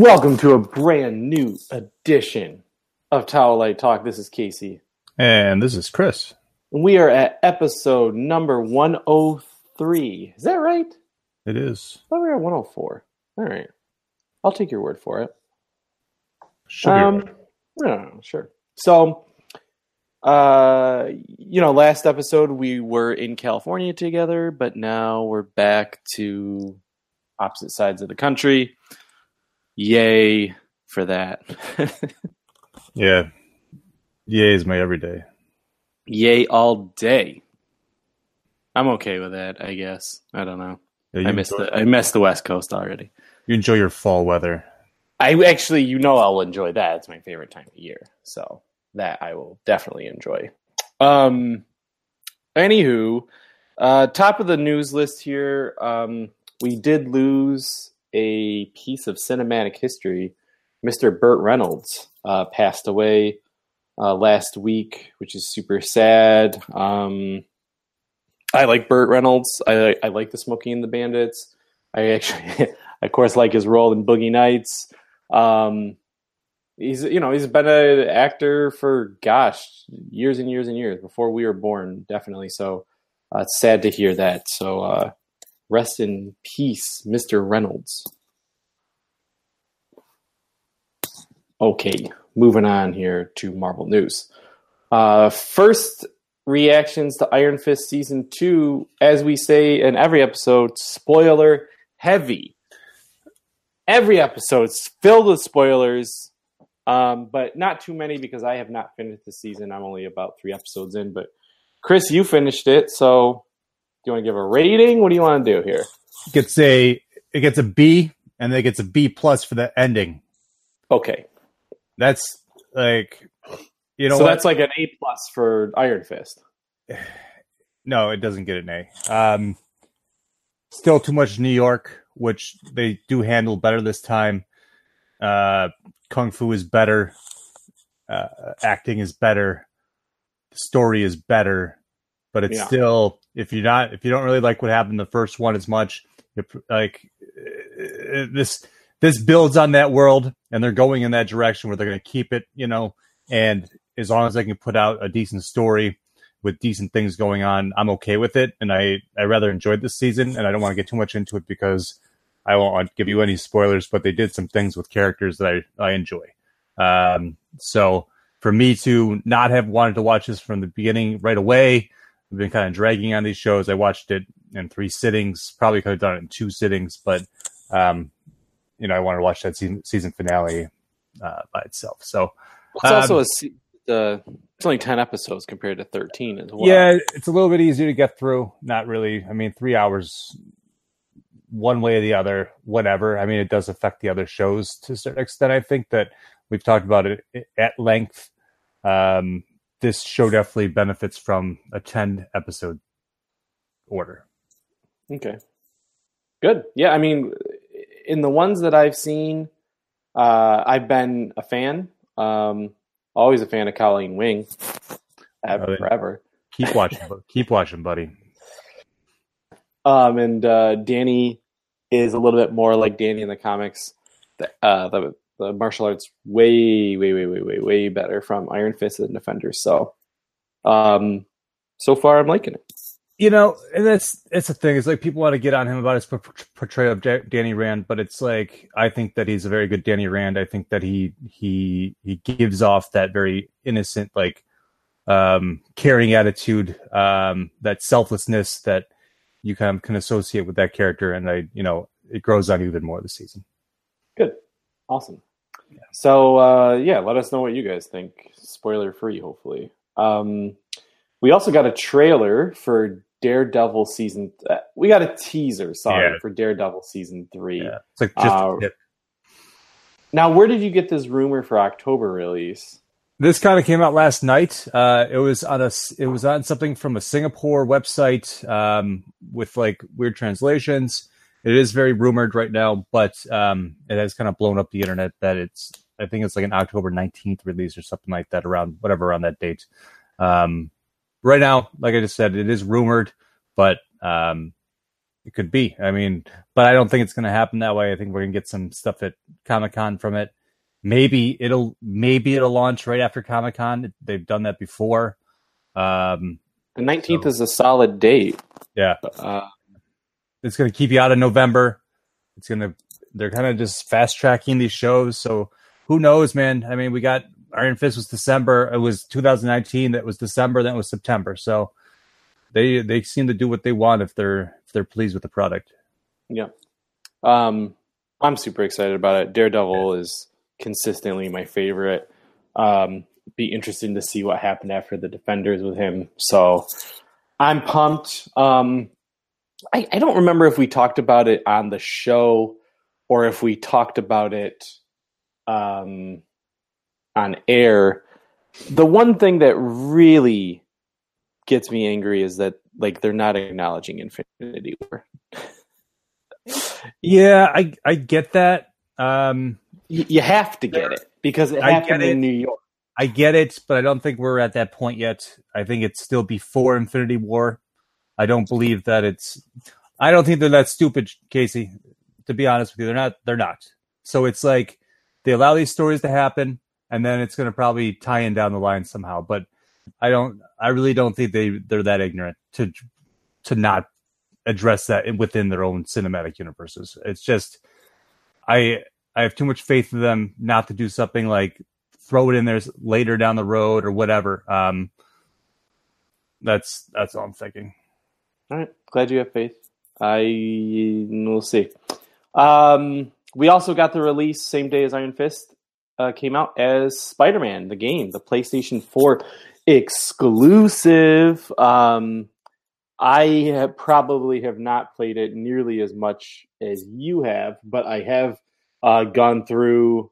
Welcome to a brand new edition of Towelite Talk. This is Casey. And this is Chris. We are at episode number 103. Is that right? It is. I thought we were at 104. All right. I'll take your word for it. Sure. Sure. So, last episode we were in California together, but now we're back to opposite sides of the country. Yay for that. Yeah. Yay is my everyday. Yay all day. I'm okay with that, I guess. I don't know. Yeah, I missed the West Coast already. You enjoy your fall weather. I actually, I'll enjoy that. It's my favorite time of year. So that I will definitely enjoy. Anywho, top of the news list here. We did lose a piece of cinematic history. Mr. Burt Reynolds passed away last week, which is super sad. I like Burt Reynolds. I like the Smokey and the Bandits. I actually, of course, like his role in Boogie Nights. He's been an actor for years and years and years before we were born, definitely. So it's sad to hear that. So rest in peace, Mr. Reynolds. Okay, moving on here to Marvel News. First reactions to Iron Fist Season 2, as we say in every episode, spoiler heavy. Every episode's filled with spoilers, but not too many because I have not finished the season. I'm only about 3 episodes in, but Chris, you finished it, so... Do you want to give a rating? What do you want to do here? It gets a B, and then it gets a B+ for the ending. Okay, that's like that's like an A+ for Iron Fist. No, it doesn't get an A. Still too much New York, which they do handle better this time. Kung Fu is better. Acting is better. The story is better, but it's still. If you don't really like what happened in the first one as much, this builds on that world, and they're going in that direction where they're going to keep it, and as long as I can put out a decent story with decent things going on, I'm okay with it. And I rather enjoyed this season, and I don't want to get too much into it because I won't give you any spoilers, but they did some things with characters that I enjoy. So for me to not have wanted to watch this from the beginning right away, I've been kind of dragging on these shows. I watched it in 3 sittings. Probably could have done it in 2 sittings, but I wanted to watch that season finale by itself. So it's also it's only 10 episodes compared to 13 as well. Yeah, it's a little bit easier to get through. Not really. 3 hours, one way or the other, whatever. It does affect the other shows to a certain extent. I think that we've talked about it at length. This show definitely benefits from a 10-episode order. Okay. Good. Yeah, in the ones that I've seen, I've been a fan. Always a fan of Colleen Wing. Forever. Keep watching. Keep watching, buddy. And Danny is a little bit more like Danny in the comics. The martial arts way better from Iron Fist and Defenders. So, so far I'm liking it. And that's the thing. It's like people want to get on him about his portrayal of Danny Rand, but it's like I think that he's a very good Danny Rand. I think that he gives off that very innocent, like caring attitude, that selflessness that you kind of can associate with that character, and it grows on even more this season. Good. Awesome. So, let us know what you guys think. Spoiler-free, hopefully. We also got a trailer for Daredevil Season... we got a teaser, for Daredevil Season 3. Yeah. It's like just a tip. Now, where did you get this rumor for October release? This kind of came out last night. It was on something from a Singapore website with, weird translations. It is very rumored right now, but it has kind of blown up the internet that I think it's like an October 19th release or something like that, around that date. Right now, like I just said, it is rumored, but It could be. I mean, but I don't think it's going to happen that way. I think we're going to get some stuff at Comic-Con from it. Maybe it'll launch right after Comic-Con. They've done that before. The 19th is a solid date. Yeah. It's going to keep you out of November. They're kind of just fast tracking these shows. So who knows, man? I mean, we got Iron Fist was December. It was 2019. That was December. That was September. So they seem to do what they want if they're pleased with the product. Yeah. I'm super excited about it. Daredevil is consistently my favorite. Be interesting to see what happened after the Defenders with him. So I'm pumped. I don't remember if we talked about it on the show or if we talked about it on air. The one thing that really gets me angry is that they're not acknowledging Infinity War. Yeah, I get that. You have to get it because it happened in New York. I get it, but I don't think we're at that point yet. I think it's still before Infinity War. I don't believe that it's... I don't think they're that stupid, Casey. To be honest with you, they're not. So it's like they allow these stories to happen, and then it's going to probably tie in down the line somehow. But I really don't think they're that ignorant to not address that within their own cinematic universes. It's just I have too much faith in them not to do something like throw it in there later down the road or whatever. That's all I'm thinking. All right. Glad you have faith. We'll see. We also got the release same day as Iron Fist came out as Spider-Man, the game, the PlayStation 4 exclusive. I probably have not played it nearly as much as you have, but I have gone through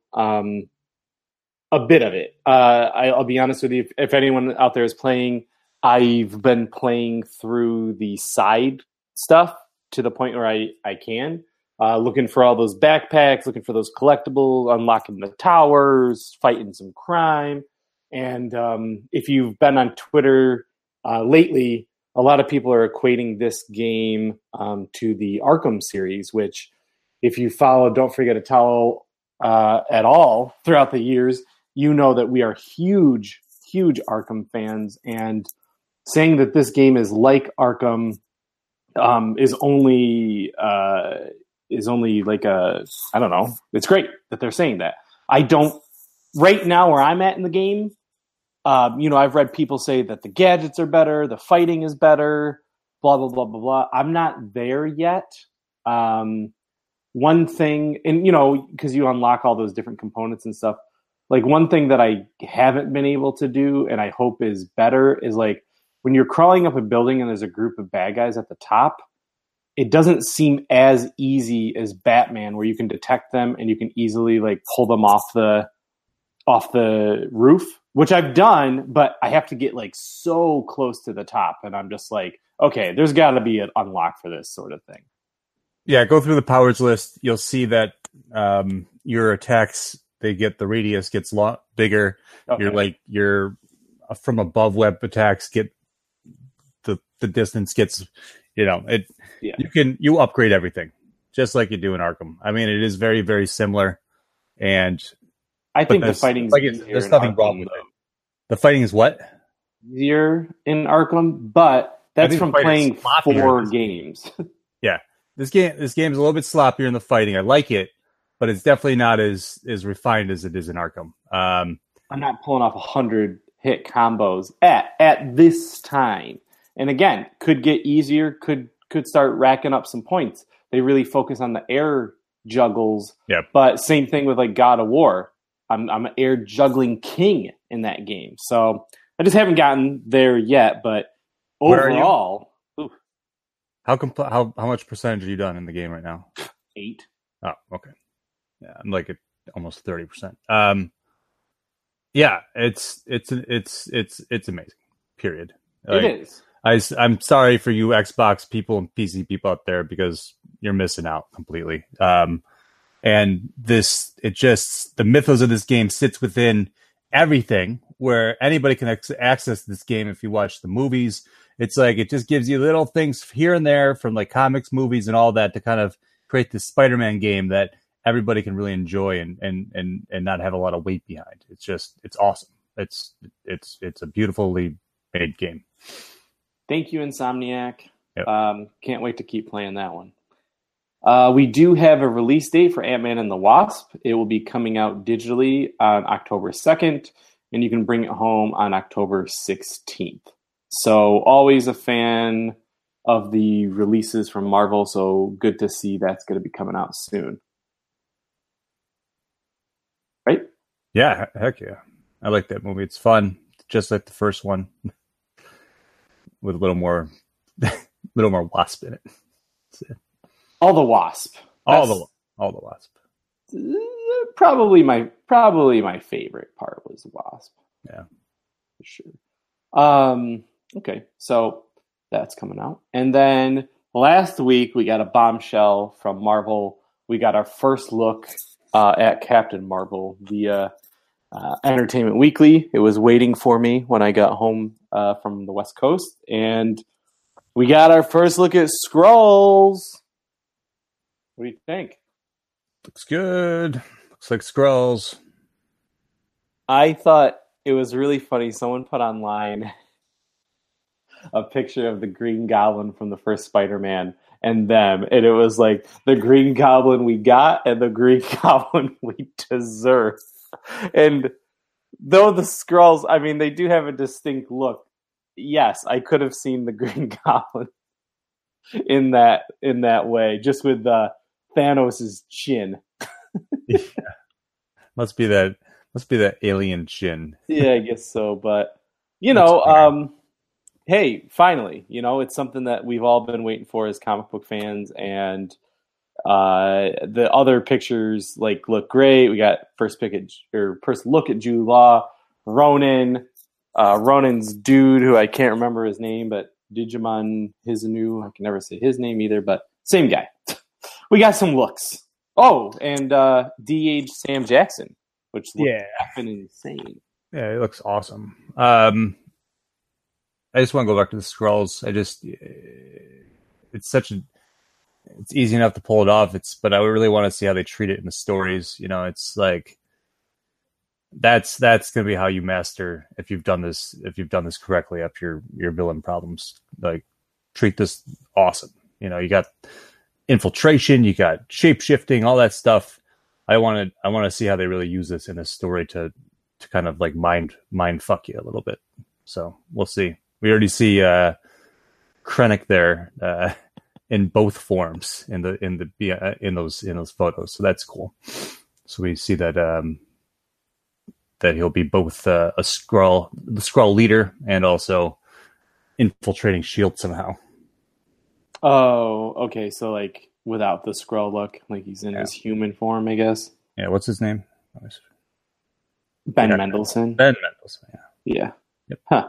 a bit of it. I'll be honest with you. If anyone out there is playing, I've been playing through the side stuff to the point where I can. Looking for all those backpacks, looking for those collectibles, unlocking the towers, fighting some crime. And if you've been on Twitter lately, a lot of people are equating this game to the Arkham series, which if you follow Don't Forget to Towel at all throughout the years, you know that we are huge, huge Arkham fans. And saying that this game is like Arkham is only like a, I don't know. It's great that they're saying that. I don't, right now where I'm at in the game, I've read people say that the gadgets are better, the fighting is better, blah, blah, blah, blah, blah. I'm not there yet. One thing, and because you unlock all those different components and stuff, one thing that I haven't been able to do and I hope is better is when you're crawling up a building and there's a group of bad guys at the top, it doesn't seem as easy as Batman, where you can detect them and you can easily pull them off the roof, which I've done, but I have to get so close to the top. And I'm just okay, there's gotta be an unlock for this sort of thing. Yeah. Go through the powers list. You'll see that, your attacks, the radius gets a lot bigger. Okay. Your from above web attacks get the distance gets, it. Yeah. You upgrade everything just like you do in Arkham. I mean, it is very, very similar. And I think the fighting's there's nothing wrong with it. The fighting is what? You're in Arkham, but that's from playing 4 games. Yeah. This game's a little bit sloppier in the fighting. I like it. But it's definitely not as refined as it is in Arkham. I'm not pulling off 100 hit combos at this time. And again, could get easier. Could start racking up some points. They really focus on the air juggles. Yeah. But same thing with God of War. I'm an air juggling king in that game. So I just haven't gotten there yet. But overall, how much percentage are you done in the game right now? 8. Oh, okay. Yeah, I'm at almost 30%. Yeah, it's amazing. Period. It is. I'm sorry for you Xbox people and PC people out there because you're missing out completely. And the mythos of this game sits within everything where anybody can access this game if you watch the movies. It's like it just gives you little things here and there from like comics, movies, and all that to kind of create this Spider-Man game that everybody can really enjoy and not have a lot of weight behind. It's just, it's awesome. It's a beautifully made game. Thank you, Insomniac. Yep. Can't wait to keep playing that one. We do have a release date for Ant-Man and the Wasp. It will be coming out digitally on October 2nd, and you can bring it home on October 16th. So always a fan of the releases from Marvel, so good to see that's going to be coming out soon. Right? Yeah, heck yeah. I like that movie. It's fun, just like the first one, with a little more Wasp in it. That's it. All the Wasp. All the Wasp. Probably my favorite part was Wasp. Yeah, for sure. Okay, so that's coming out, and then last week we got a bombshell from Marvel. We got our first look at Captain Marvel via Entertainment Weekly. It was waiting for me when I got home from the West Coast, and we got our first look at Skrulls. What do you think? Looks good. Looks like Skrulls. I thought it was really funny. Someone put online a picture of the Green Goblin from the first Spider-Man and them. And it was like, the Green Goblin we got and the Green Goblin we deserve. And though the Skrulls, I mean, they do have a distinct look. Yes, I could have seen the Green Goblin in that way, just with Thanos' chin. Yeah. Must be that alien chin. Yeah, I guess so. But, you know, hey, finally, you know, it's something that we've all been waiting for as comic book fans. And the other pictures, like, look great. We got first look at Jude Law, Ronan's dude, who I can't remember his name, but Digimon Hizunu, I can never say his name either, but same guy. We got some looks. Oh, and D.H. Sam Jackson, which looks effing insane. Yeah, it looks awesome. I just want to go back to the Skrulls. It's easy enough to pull it off. But I really want to see how they treat it in the stories. You know, it's like that's gonna be how you master if you've done this correctly up your villain problems. Like, treat this awesome. You know, you got infiltration, you got shape shifting, all that stuff. I want to see how they really use this in a story to kind of like mind fuck you a little bit. So we'll see. We already see Krennic there in both forms in those photos. So that's cool. So we see that he'll be both a Skrull, the Skrull leader, and also infiltrating S.H.I.E.L.D. somehow. Oh, okay. So, like, without the Skrull look, like he's in his human form, I guess. Yeah. What's his name? Ben Mendelsohn. Ben Mendelsohn. Yeah. Yeah. Yep. Huh.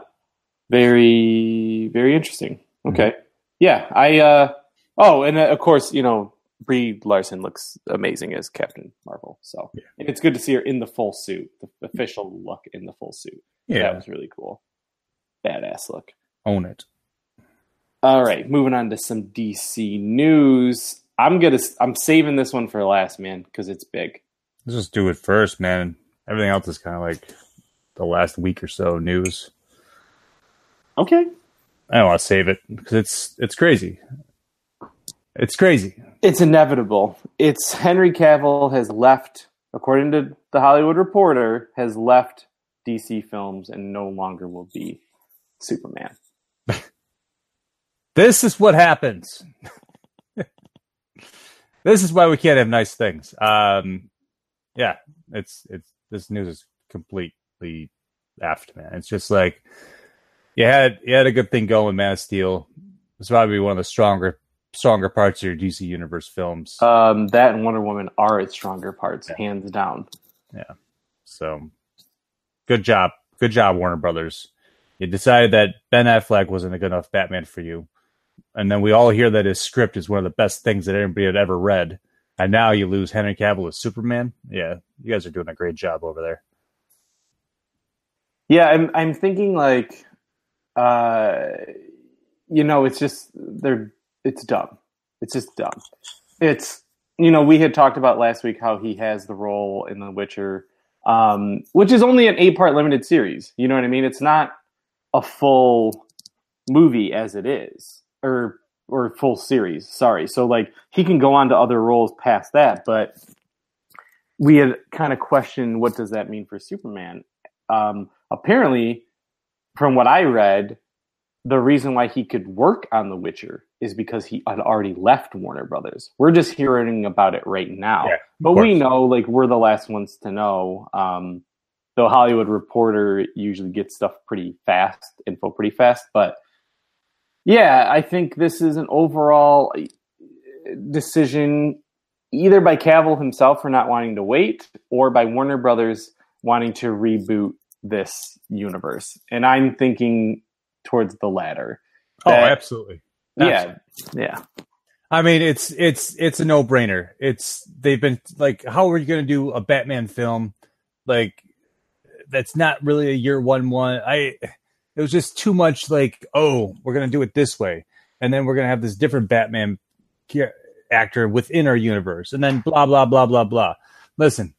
Very, very interesting. Okay. Mm-hmm. Yeah. And of course, you know, Brie Larson looks amazing as Captain Marvel. So, and it's good to see her in the full suit, the official look in the full suit. Yeah. That was really cool. Badass look. Own it. All right, moving on to some DC news. I'm saving this one for last, man, because it's big. Let's just do it first, man. Everything else is kind of like the last week or so news. Okay. I don't want to save it because it's crazy. It's crazy. It's inevitable. It's Henry Cavill has left, according to the Hollywood Reporter, has left DC Films and no longer will be Superman. This is what happens. This is why we can't have nice things. Yeah, it's this news is completely effed, man. It's just like you had a good thing going, Man of Steel. It's probably one of the stronger parts of your DC Universe films. That and Wonder Woman are its stronger parts, hands down. Yeah. So good job, Warner Brothers. You decided that Ben Affleck wasn't a good enough Batman for you. And then we all hear that his script is one of the best things that anybody had ever read. And now you lose Henry Cavill as Superman. Yeah, you guys are doing a great job over there. Yeah, I'm thinking like, you know, it's just it's dumb. It's just dumb. It's, you know, we had talked about last week how he has the role in The Witcher, which is only an 8-part limited series. You know what I mean? It's not a full movie as it is, or full series. Sorry. So like he can go on to other roles past that, but we had kind of questioned what does that mean for Superman. Apparently, from what I read, the reason why he could work on The Witcher is because he had already left Warner Brothers. We're just hearing about it right now. Yeah, but we know, like, we're the last ones to know. Though Hollywood Reporter usually gets stuff pretty fast, info pretty fast. But, yeah, I think this is an overall decision either by Cavill himself for not wanting to wait or by Warner Brothers wanting to reboot this universe. And I'm thinking towards the latter. Absolutely. Yeah. I mean, it's a no-brainer. They've been like, how are you going to do a Batman film? Like, that's not really a year one. It was just too much like, oh, we're going to do it this way. And then we're going to have this different Batman actor within our universe. And then blah, blah, blah, blah, blah. Listen,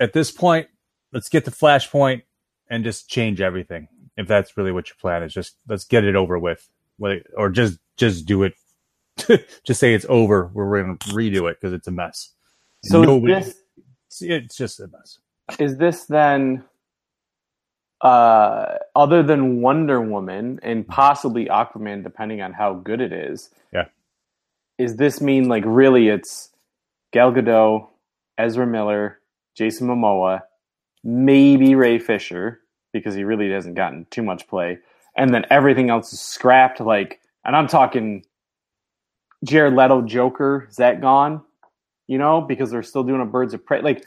at this point, let's get the Flashpoint and just change everything. If that's really what your plan is, just let's get it over with. Or just do it. Just say it's over. We're going to redo it because it's a mess. So it's just a mess. Is this then, other than Wonder Woman and possibly Aquaman, depending on how good it is? Yeah. Is this mean like really it's Gal Gadot, Ezra Miller, Jason Momoa, maybe Ray Fisher, because he really hasn't gotten too much play, and then everything else is scrapped? Like, and I'm talking Jared Leto Joker, is that gone? You know, because they're still doing a Birds of Prey. Like,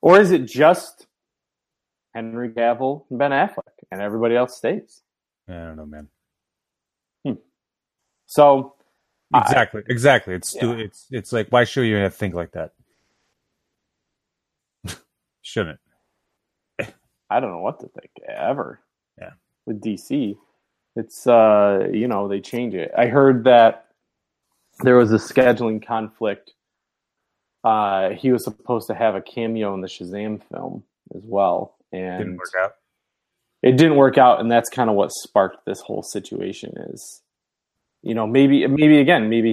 or is it just Henry Cavill and Ben Affleck and everybody else stays? I don't know, man. So exactly. It's like, why should you have to think like that? Shouldn't. I don't know what to think ever. Yeah. With DC, it's, you know, they change it. I heard that there was a scheduling conflict. He was supposed to have a cameo in the Shazam film as well. And didn't work out. It didn't work out, and that's kind of what sparked this whole situation is, you know, maybe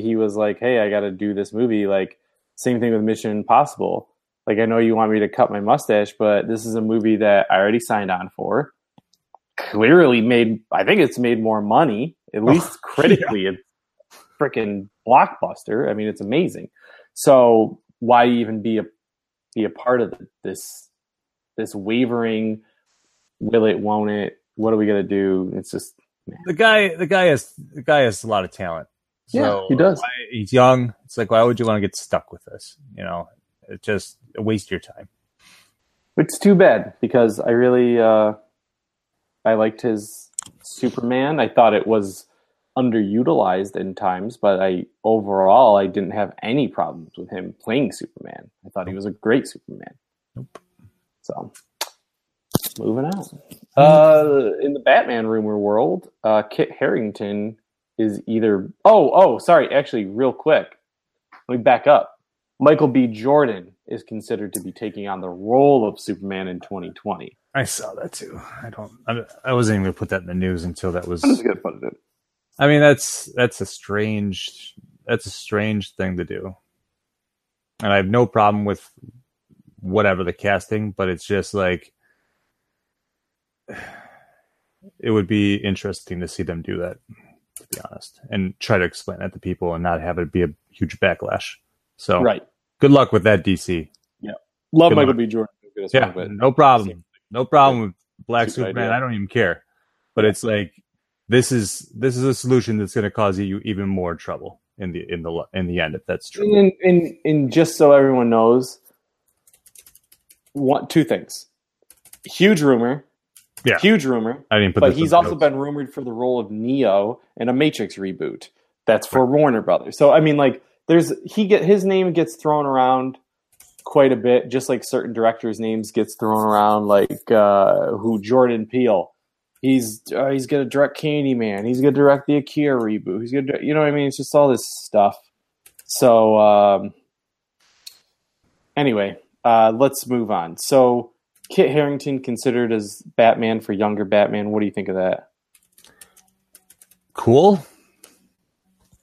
he was like, hey, I got to do this movie. Like, same thing with Mission Impossible. Like, I know you want me to cut my mustache, but this is a movie that I already signed on for. Clearly I think it's made more money, at least critically. Yeah. It's freaking blockbuster. I mean, it's amazing. So why even be a part of this wavering? Will it? Won't it? What are we gonna do? It's just the guy has a lot of talent. So yeah, he does. He's young. It's like, why would you want to get stuck with this? You know, it's just a waste of your time. It's too bad because I really I liked his Superman. I thought it was underutilized in times, but I didn't have any problems with him playing Superman. I thought he was a great Superman. Nope. So, moving on. In the Batman rumor world, Kit Harington is either... Oh, sorry. Actually, real quick. Let me back up. Michael B. Jordan is considered to be taking on the role of Superman in 2020. I saw that too. I wasn't even going to put that in the news until that was... I was going to put it in. I mean, that's a strange thing to do, and I have no problem with whatever the casting, but it's just like it would be interesting to see them do that, to be honest, and try to explain that to people and not have it be a huge backlash. So, right. Good luck with that, DC. Yeah, love Michael B. Jordan. Yeah, no problem with Black Superman. Idea. I don't even care, but it's like. This is a solution that's going to cause you even more trouble in the end, if that's true. And just so everyone knows, two things: huge rumor, yeah, huge rumor. I didn't put. But he's also been rumored for the role of Neo in a Matrix reboot. That's for Warner Brothers. So I mean, like, he gets his name gets thrown around quite a bit, just like certain directors' names gets thrown around, like who Jordan Peele. He's gonna direct Candyman. He's gonna direct the Akira reboot. He's gonna, you know what I mean? It's just all this stuff. So anyway, let's move on. So Kit Harington considered as Batman for younger Batman. What do you think of that? Cool.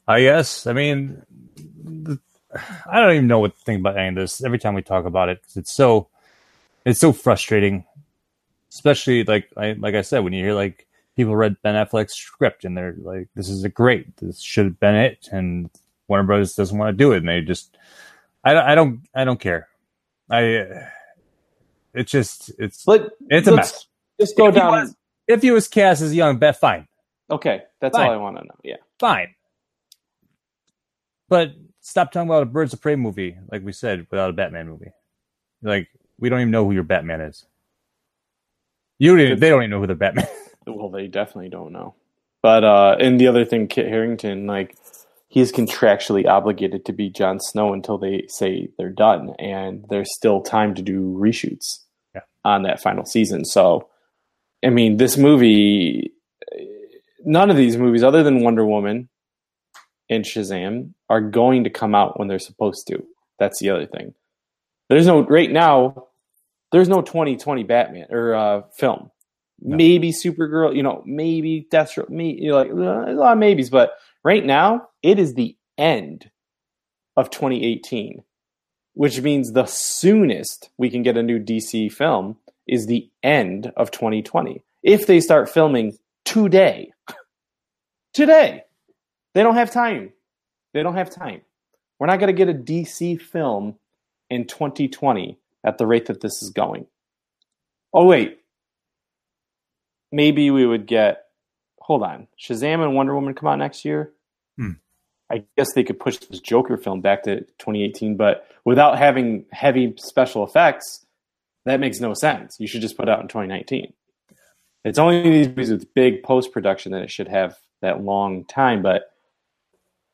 I guess. I mean, I don't even know what to think about any of this. Every time we talk about it, it's so frustrating. Especially like I said, when you hear like people read Ben Affleck's script and they're like, "This is great. This should have been it," and Warner Brothers doesn't want to do it, and they just, I don't care. It's a mess. Just go down. If he was cast as young Bat, fine. Okay, that's fine. All I want to know. Yeah, fine. But stop talking about a Birds of Prey movie, like we said, without a Batman movie. Like, we don't even know who your Batman is. They don't even know who the Batman is. Well, they definitely don't know. But, and the other thing, Kit Harington, like, he's contractually obligated to be Jon Snow until they say they're done. And there's still time to do reshoots on that final season. So, I mean, this movie, none of these movies, other than Wonder Woman and Shazam, are going to come out when they're supposed to. That's the other thing. There's no 2020 Batman or film. No. Maybe Supergirl, maybe Deathstroke. There's a lot of maybes, but right now it is the end of 2018, which means the soonest we can get a new DC film is the end of 2020. If they start filming today, they don't have time. We're not going to get a DC film in 2020. At the rate that this is going. Oh, wait. Maybe we would get... Hold on. Shazam and Wonder Woman come out next year? I guess they could push this Joker film back to 2018, but without having heavy special effects, that makes no sense. You should just put out in 2019. It's only these movies with big post-production that it should have that long time, but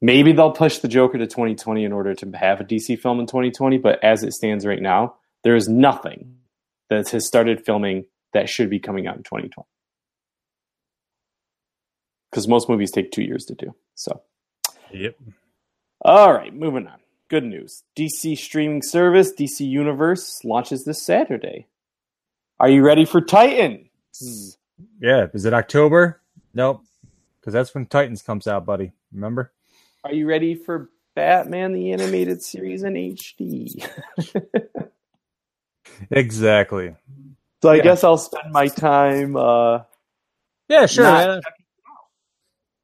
maybe they'll push the Joker to 2020 in order to have a DC film in 2020, but as it stands right now, there is nothing that has started filming that should be coming out in 2020. Because most movies take 2 years to do. So, yep. All right, moving on. Good news. DC streaming service, DC Universe, launches this Saturday. Are you ready for Titans? Yeah. Is it October? Nope. Because that's when Titans comes out, buddy. Remember? Are you ready for Batman the Animated Series in HD? Exactly. So I guess I'll spend my time... yeah, sure.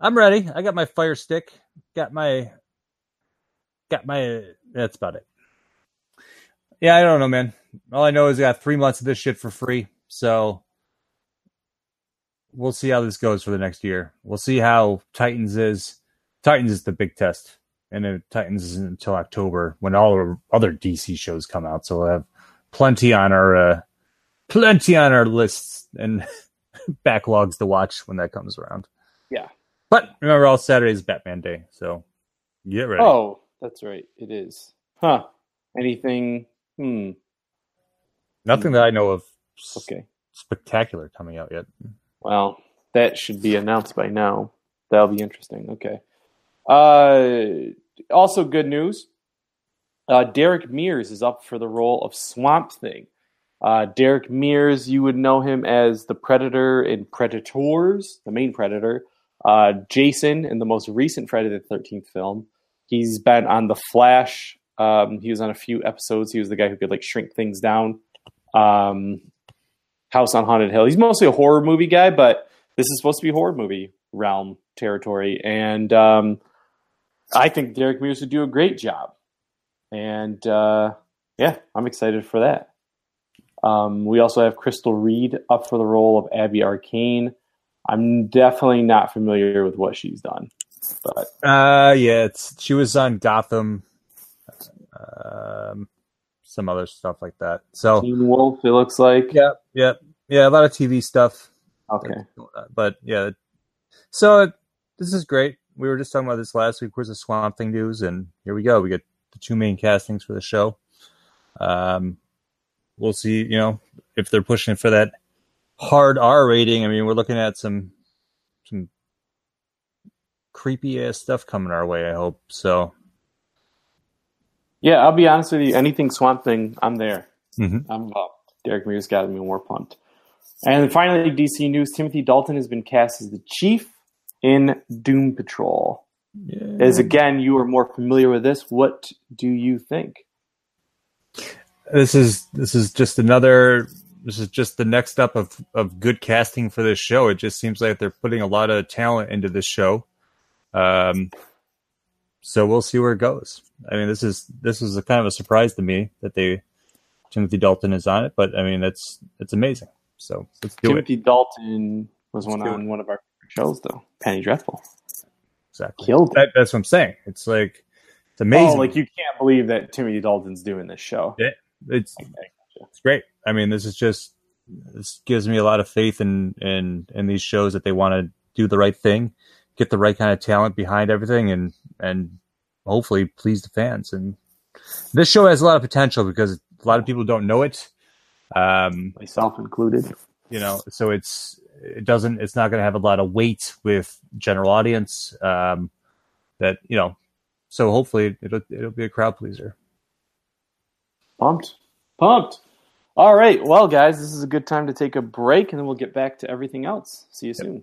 I'm ready. I got my Fire Stick. That's about it. Yeah, I don't know, man. All I know is I got 3 months of this shit for free. So we'll see how this goes for the next year. We'll see how Titans is. Titans is the big test, and Titans isn't until October when all our other DC shows come out. So we'll have plenty on our lists and backlogs to watch when that comes around. Yeah, but remember, all Saturday is Batman Day, so get ready. Oh, that's right, it is. Huh? Anything? Nothing that I know of. Okay. Spectacular coming out yet? Well, that should be announced by now. That'll be interesting. Okay. Also good news. Derek Mears is up for the role of Swamp Thing. Derek Mears, you would know him as the Predator in Predators, the main Predator. Jason in the most recent Friday the 13th film. He's been on The Flash. He was on a few episodes. He was the guy who could shrink things down. House on Haunted Hill. He's mostly a horror movie guy, but this is supposed to be a horror movie realm territory, and I think Derek Mears would do a great job, and I'm excited for that. We also have Crystal Reed up for the role of Abby Arcane. I'm definitely not familiar with what she's done, but she was on Gotham, some other stuff like that. So Teen Wolf, it looks like. Yeah, a lot of TV stuff. Okay, but yeah. So this is great. We were just talking about this last week. Where's the Swamp Thing news? And here we go. We get the two main castings for the show. We'll see, you know, if they're pushing for that hard R rating. I mean, we're looking at some creepy ass stuff coming our way, I hope. So, yeah, I'll be honest with you. Anything Swamp Thing, I'm there. Mm-hmm. I'm up. Derek Mears got me more pumped. And finally, DC News, Timothy Dalton has been cast as the Chief in Doom Patrol. Yeah. As, again, you are more familiar with this. What do you think? This is just the next step of good casting for this show. It just seems like they're putting a lot of talent into this show. So we'll see where it goes. I mean, this is a kind of a surprise to me that Timothy Dalton is on it, but I mean, it's amazing. So let's do it. Timothy Dalton was on one of our shows, though. Penny Dreadful. Exactly. Killed it. That's what I'm saying. It's like, it's amazing. Oh, like you can't believe that Timothy Dalton's doing this show. Yeah, it's great. I mean, this gives me a lot of faith in these shows that they want to do the right thing, get the right kind of talent behind everything, and hopefully please the fans. And this show has a lot of potential because a lot of people don't know it. Myself included, you know, so it's not going to have a lot of weight with general audience, that, you know, so hopefully it'll be a crowd pleaser. Pumped. All right. Well, guys, this is a good time to take a break and then we'll get back to everything else. See you soon.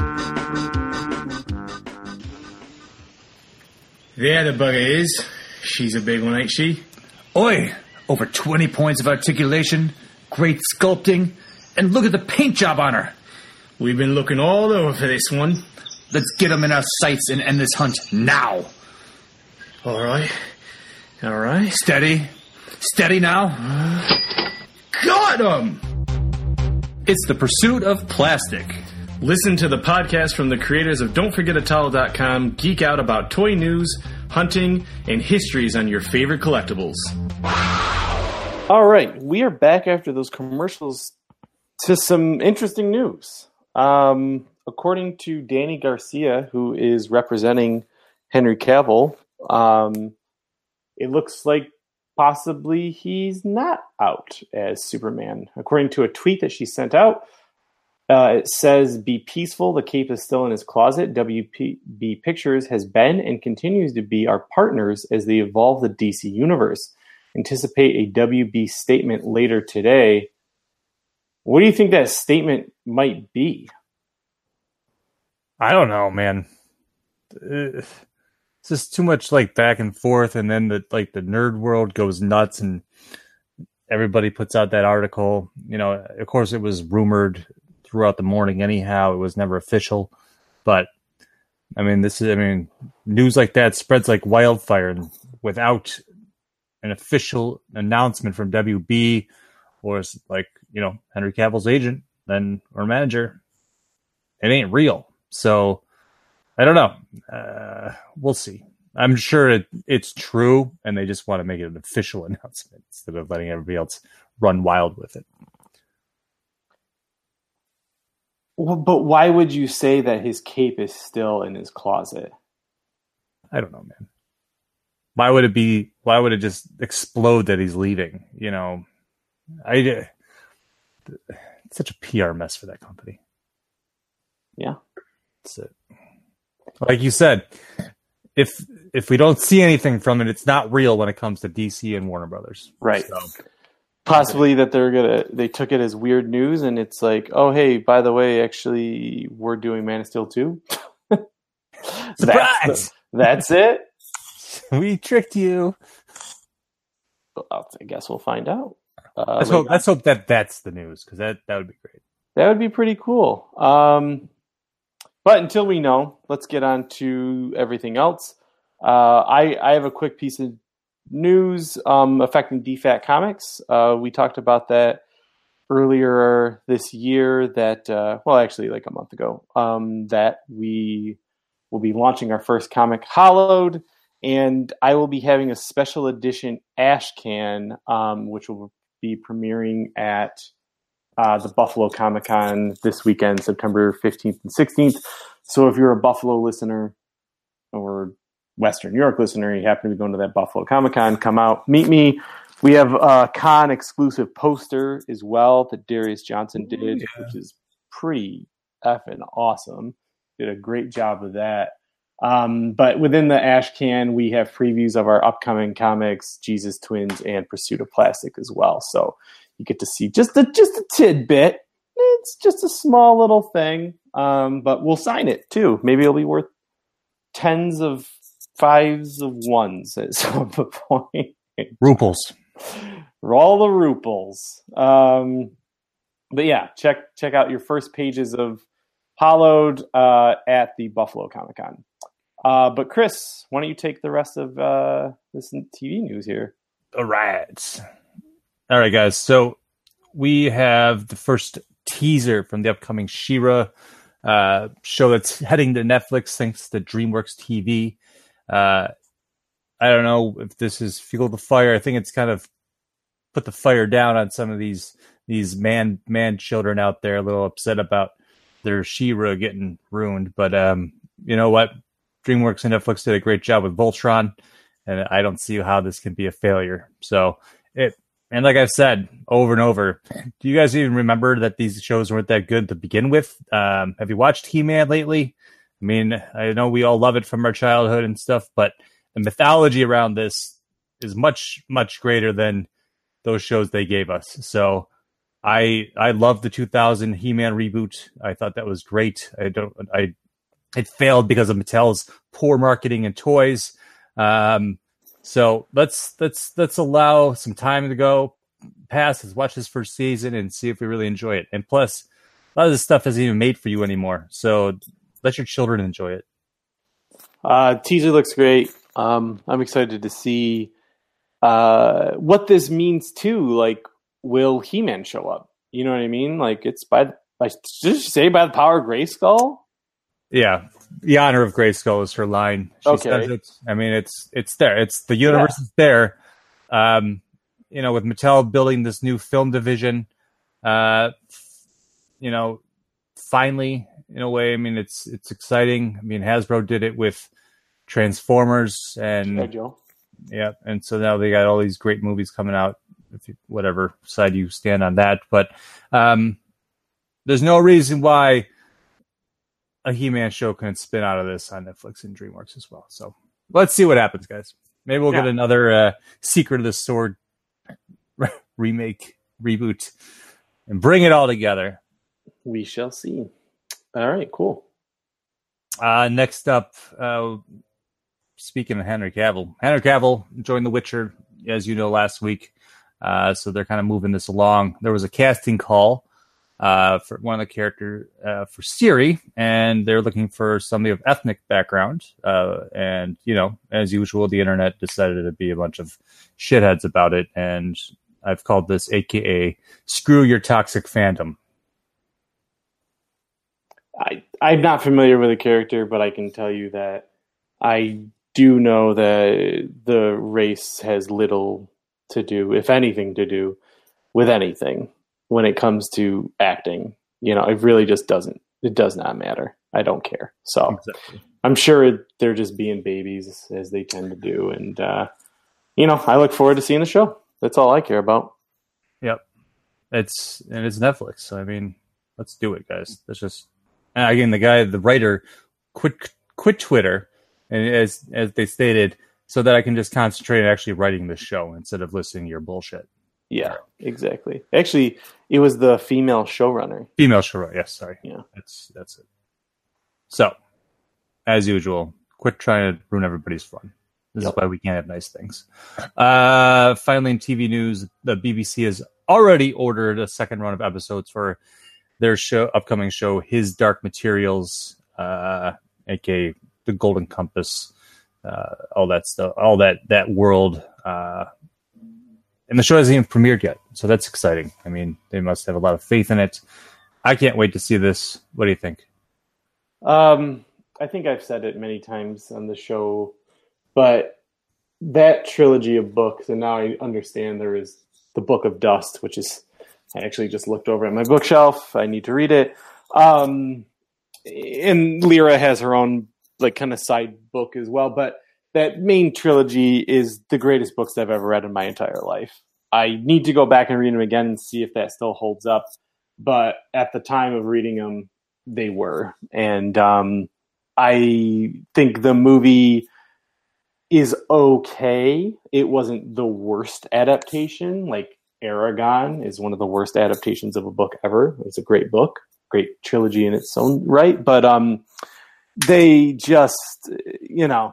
There the bugger is. She's a big one, ain't she? Oi! Over 20 points of articulation, great sculpting, and look at the paint job on her. We've been looking all over for this one. Let's get them in our sights and end this hunt now. All right. Steady now. Got him! It's the pursuit of plastic. Listen to the podcast from the creators of Don'tForgetATowel.com. Geek out about toy news, hunting, and histories on your favorite collectibles. All right. We are back after those commercials to some interesting news. According to Danny Garcia, who is representing Henry Cavill, it looks like possibly he's not out as Superman. According to a tweet that she sent out, it says, "Be peaceful. The cape is still in his closet. WB Pictures has been and continues to be our partners as they evolve the DC Universe. Anticipate a WB statement later today." What do you think that statement might be? I don't know, man. It's just too much like back and forth, and then the nerd world goes nuts and everybody puts out that article. You know, of course, it was rumored throughout the morning anyhow. It was never official, but I mean, news like that spreads like wildfire, and without an official announcement from WB or, like, you know, Henry Cavill's agent or manager, it ain't real. So I don't know. We'll see. I'm sure it's true, and they just want to make it an official announcement instead of letting everybody else run wild with it. But why would you say that his cape is still in his closet? I don't know, man. Why would it just explode that he's leaving? You know, it's such a PR mess for that company. Yeah. That's it. Like you said, if we don't see anything from it, it's not real when it comes to DC and Warner Brothers. Right. So, possibly that they took it as weird news, and it's like, oh, hey, by the way, actually, we're doing Man of Steel 2. Surprise! That's it? We tricked you. Well, I guess we'll find out. Let's hope that's the news, because that would be great. That would be pretty cool. But until we know, let's get on to everything else. I have a quick piece of news affecting DFAT Comics. We talked about that earlier this year, that actually like a month ago, that we will be launching our first comic, Hollowed, and I will be having a special edition Ash Can, which will be premiering at the Buffalo Comic-Con this weekend, September 15th and 16th. So if you're a Buffalo listener or Western New York listener, you happen to be going to that Buffalo Comic-Con, come out, meet me. We have a con exclusive poster as well that Darius Johnson did, which is pretty effing awesome. Did a great job of that. But within the Ash Can, we have previews of our upcoming comics, Jesus Twins and Pursuit of Plastic as well. So you get to see just a tidbit. It's just a small little thing, but we'll sign it too. Maybe it'll be worth tens of fives of ones at some point. Ruples. All the ruples. But yeah, check out your first pages of Hollowed at the Buffalo Comic-Con. But Chris, why don't you take the rest of this TV news here? All right, guys. So we have the first teaser from the upcoming She-Ra show that's heading to Netflix thanks to DreamWorks TV. I don't know if this is fuel the fire. I think it's kind of put the fire down on some of these man children out there, a little upset about their She-Ra getting ruined. But you know what? DreamWorks and Netflix did a great job with Voltron, and I don't see how this can be a failure. So and like I've said over and over, do you guys even remember that these shows weren't that good to begin with? Have you watched He-Man lately? I mean, I know we all love it from our childhood and stuff, but the mythology around this is much, much greater than those shows they gave us. So I love the 2000 He-Man reboot. I thought that was great. It failed because of Mattel's poor marketing and toys. So let's allow some time to go past. Let's watch this first season and see if we really enjoy it. And plus, a lot of this stuff isn't even made for you anymore. So let your children enjoy it. Teaser looks great. I'm excited to see what this means too. Like, will He-Man show up? You know what I mean? Like, it's by the power of Grayskull? Yeah, the honor of Grayskull is her line. She says it. I mean, it's there. It's the universe is there. You know, with Mattel building this new film division, you know, finally, in a way, I mean, it's exciting. I mean, Hasbro did it with Transformers and yeah, and so now they got all these great movies coming out. If you, whatever side you stand on that, but there's no reason why a He-Man show couldn't spin out of this on Netflix and DreamWorks as well. So let's see what happens, guys. Maybe we'll get another Secret of the Sword remake, reboot, and bring it all together. We shall see. All right, cool. Next up, speaking of Henry Cavill joined The Witcher, as you know, last week. So they're kind of moving this along. There was a casting call for one of the characters for Ciri, and they're looking for somebody of ethnic background. And, you know, as usual, the internet decided to be a bunch of shitheads about it. And I've called this AKA Screw Your Toxic Fandom. I'm not familiar with the character, but I can tell you that I do know that the race has little to do, if anything, to do with anything. When it comes to acting, you know, it really just doesn't. It does not matter. I don't care. So exactly. I'm sure they're just being babies as they tend to do. And, you know, I look forward to seeing the show. That's all I care about. Yep. It's Netflix. So, I mean, let's do it, guys. Let's just, again, the writer quit Twitter and as they stated, so that I can just concentrate on actually writing this show instead of listening to your bullshit. Yeah, exactly. Actually, it was the female showrunner. Female showrunner, yes, sorry. Yeah. That's it. So, as usual, quit trying to ruin everybody's fun. This is why we can't have nice things. Finally, in TV news, the BBC has already ordered a second round of episodes for their show, upcoming show, His Dark Materials, aka The Golden Compass, all that stuff, all that world. And the show hasn't even premiered yet, so that's exciting. I mean, they must have a lot of faith in it. I can't wait to see this. What do you think? I think I've said it many times on the show, but that trilogy of books, and now I understand there is the Book of Dust, which is, I actually just looked over at my bookshelf. I need to read it. And Lyra has her own like kind of side book as well, but that main trilogy is the greatest books I've ever read in my entire life. I need to go back and read them again and see if that still holds up. But at the time of reading them, they were. And I think the movie is okay. It wasn't the worst adaptation. Like Aragon is one of the worst adaptations of a book ever. It's a great book, great trilogy in its own right. But they just, you know,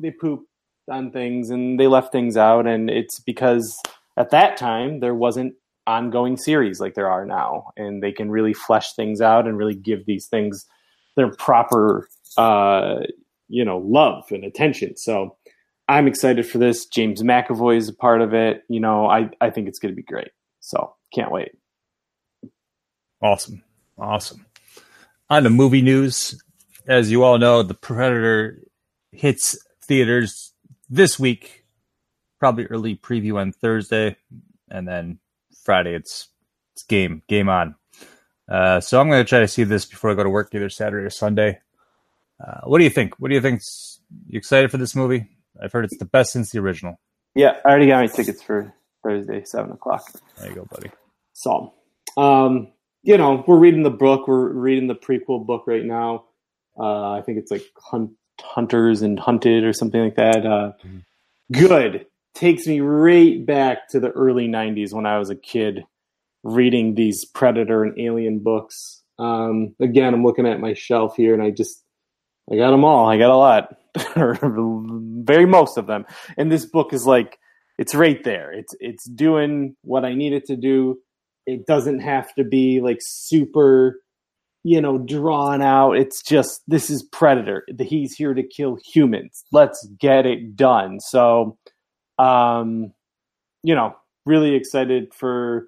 they pooped on things and they left things out. And it's because at that time there wasn't ongoing series like there are now, and they can really flesh things out and really give these things their proper, love and attention. So I'm excited for this. James McAvoy is a part of it. You know, I think it's going to be great. So can't wait. Awesome. Awesome. On the movie news, as you all know, The Predator hits theaters this week, probably early preview on Thursday, and then Friday it's game on. So I'm going to try to see this before I go to work, either Saturday or Sunday. What do you think? You excited for this movie? I've heard it's the best since the original. Yeah, I already got my tickets for Thursday, 7 o'clock. There you go, buddy. So, we're reading the book. We're reading the prequel book right now. I think it's like Hunters and Hunted or something like that. Good. Takes me right back to the early 90s when I was a kid reading these Predator and Alien books. Again, I'm looking at my shelf here, and I got them all. I got a lot. Very most of them. And this book is like, it's right there. It's doing what I need it to do. It doesn't have to be like super, drawn out. It's just, this is Predator. He's here to kill humans. Let's get it done. So, really excited for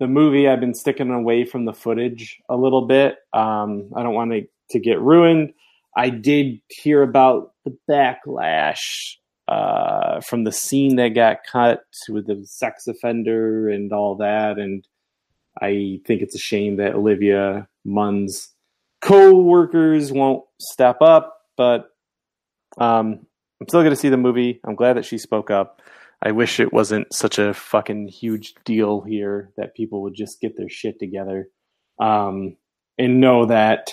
the movie. I've been sticking away from the footage a little bit. I don't want to get ruined. I did hear about the backlash from the scene that got cut with the sex offender and all that. And I think it's a shame that Olivia Munn's co-workers won't step up, but I'm still going to see the movie. I'm glad that she spoke up. I wish it wasn't such a fucking huge deal here that people would just get their shit together and know that,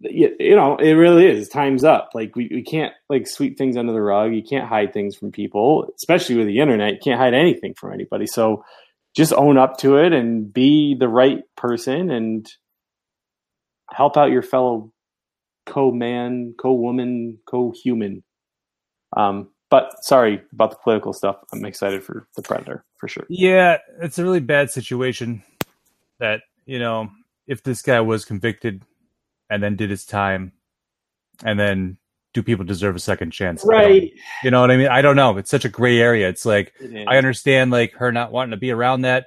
it really is. Time's up. Like we can't like sweep things under the rug. You can't hide things from people, especially with the internet. You can't hide anything from anybody. So just own up to it and be the right person and help out your fellow co-man, co-woman, co-human. But sorry about the political stuff. I'm excited for The Predator for sure. Yeah. It's a really bad situation that, if this guy was convicted and then did his time, and then do people deserve a second chance? Right. You know what I mean? I don't know. It's such a gray area. It's like, I understand like her not wanting to be around that,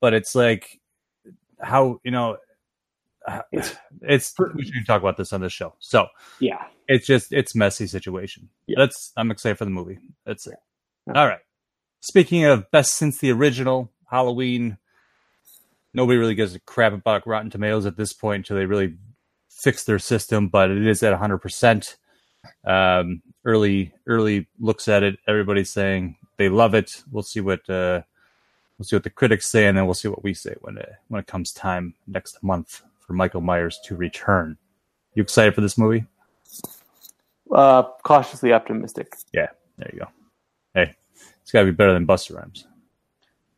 but it's like how, we should talk about this on this show. So yeah, it's just, it's messy situation. Yeah. I'm excited for the movie. That's it. Yeah. All right. Speaking of best since the original, Halloween, nobody really gives a crap about Rotten Tomatoes at this point until they really fix their system, but it is at 100%. Early looks at it. Everybody's saying they love it. We'll see what the critics say, and then we'll see what we say when it comes time next month for Michael Myers to return. You excited for this movie? Cautiously optimistic. Yeah, there you go. Hey, it's got to be better than Busta Rhymes.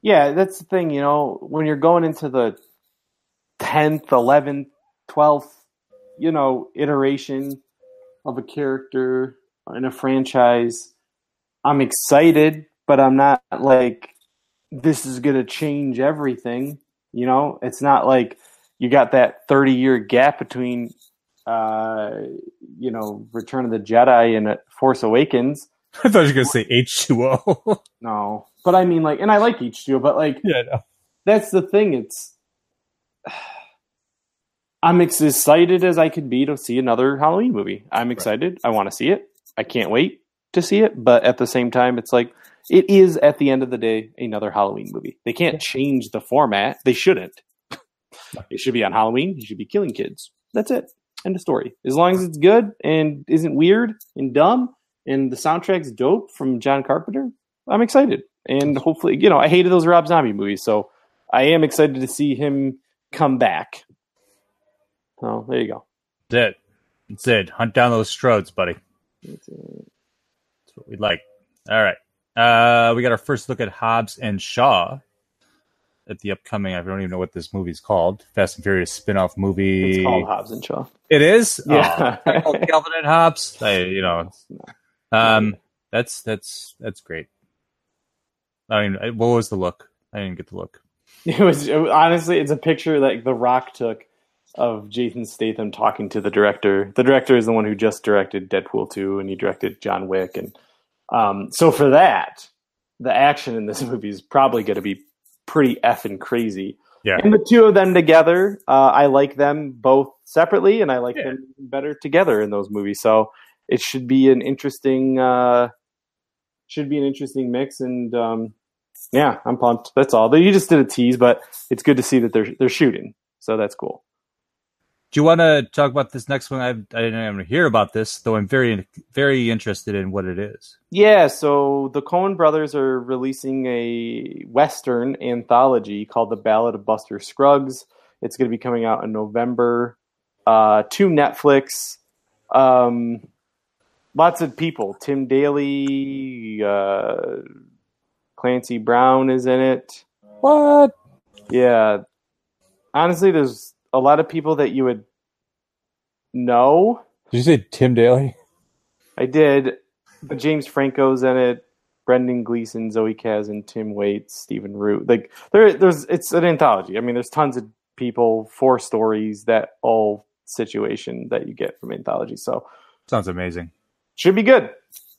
Yeah, that's the thing, you know, when you're going into the 10th, 11th, 12th, you know, iteration of a character in a franchise, I'm excited, but I'm not like, this is going to change everything. You know, it's not like you got that 30-year gap between, you know, Return of the Jedi and Force Awakens. I thought you were going to say H2O. No. But I mean, like, and I like H2O, but like, yeah, no. That's the thing. It's, I'm as excited as I could be to see another Halloween movie. I'm excited. Right. I want to see it. I can't wait to see it. But at the same time, it's like, it is, at the end of the day, another Halloween movie. They can't change the format. They shouldn't. It should be on Halloween. You should be killing kids. That's it. End of story. As long as it's good and isn't weird and dumb and the soundtrack's dope from John Carpenter, I'm excited. And hopefully, you know, I hated those Rob Zombie movies, so I am excited to see him come back. So there you go. That's it. That's it. Hunt down those Strodes, buddy. That's what we'd like. All right. We got our first look at Hobbs and Shaw at the upcoming, I don't even know what this movie's called, Fast and Furious spin-off movie. It's called Hobbs and Shaw. It is? Yeah. Oh, called Calvin and Hobbs. You know, that's great. I mean, what was the look? I didn't get the look. It was honestly, it's a picture that The Rock took of Jason Statham talking to the director. The director is the one who just directed Deadpool 2, and he directed John Wick, and so for that, the action in this movie is probably going to be pretty effing crazy. Yeah. And the two of them together, I like them both separately, and I like them better together in those movies. So it should be an interesting, mix. And yeah, I'm pumped. That's all. You just did a tease, but it's good to see that they're shooting. So that's cool. Do you want to talk about this next one? I didn't even hear about this, though I'm very, very interested in what it is. Yeah, so the Coen brothers are releasing a Western anthology called The Ballad of Buster Scruggs. It's going to be coming out in November to Netflix. Lots of people. Tim Daly, Clancy Brown is in it. What? Yeah. Honestly, there's a lot of people that you would know. Did you say Tim Daly? I did. But James Franco's in it. Brendan Gleeson, Zoe Kazan, Tim Waits, Stephen Root. Like there's, it's an anthology. I mean, there's tons of people, 4 stories, that all situation that you get from anthology. So sounds amazing. Should be good.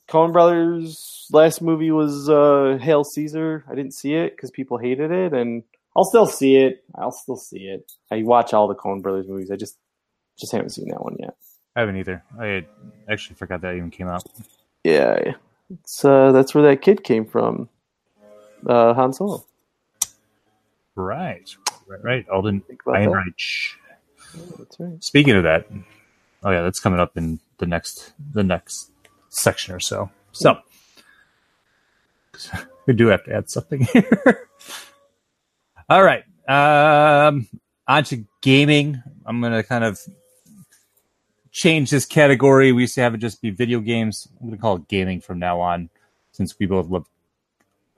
Coen Brothers' last movie was Hail Caesar. I didn't see it because people hated it, and I'll still see it. I watch all the Coen Brothers movies. I just haven't seen that one yet. I haven't either. I actually forgot that even came out. Yeah. It's, that's where that kid came from. Han Solo. Right. Alden Ehrenreich. Oh, that's right. Speaking of that, oh yeah, that's coming up in the next section or so. So, we do have to add something here. All right, on to gaming. I'm going to kind of change this category. We used to have it just be video games. I'm going to call it gaming from now on, since we both love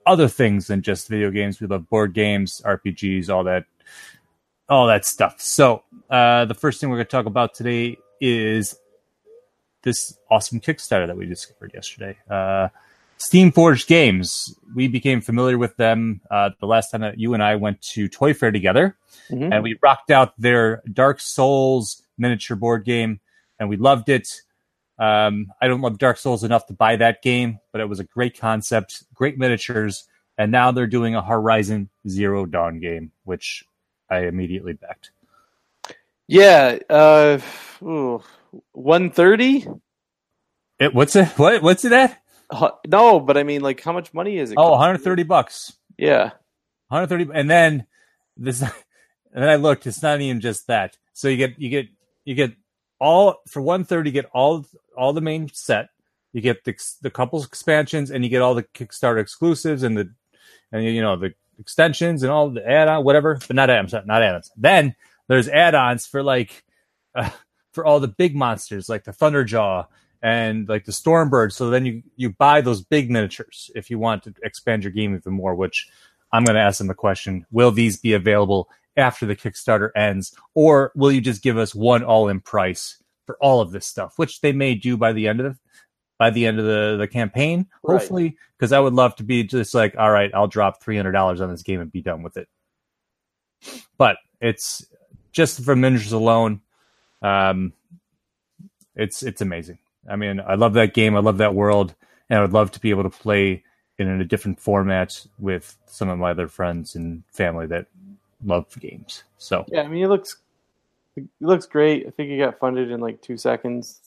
other things than just video games. We love board games, RPGs, all that stuff. So the first thing we're going to talk about today is this awesome Kickstarter that we discovered yesterday. Steamforged Games. We became familiar with them the last time that you and I went to Toy Fair together, and we rocked out their Dark Souls miniature board game, and we loved it. I don't love Dark Souls enough to buy that game, but it was a great concept, great miniatures, and now they're doing a Horizon Zero Dawn game, which I immediately backed. Yeah, 130. What's it at? No, but I mean, like, how much money is it? Oh, $130. Yeah. 130. And then this, and then I looked, it's not even just that. So you get all for 130, get all the main set. You get the couple's expansions, and you get all the Kickstarter exclusives and the extensions and all the add-on, whatever, but not add-ons. Then there's add-ons for all the big monsters, like the Thunderjaw and like the Stormbird. So then you buy those big miniatures if you want to expand your game even more, which I'm going to ask them the question, will these be available after the Kickstarter ends, or will you just give us one all-in price for all of this stuff, which they may do by the end of the campaign, hopefully, because I would love to be just like, all right, I'll drop $300 on this game and be done with it. But it's just for miniatures alone, it's amazing. I mean, I love that game, I love that world, and I would love to be able to play in a different format with some of my other friends and family that love games. So yeah, I mean, it looks great. I think it got funded in like 2 seconds.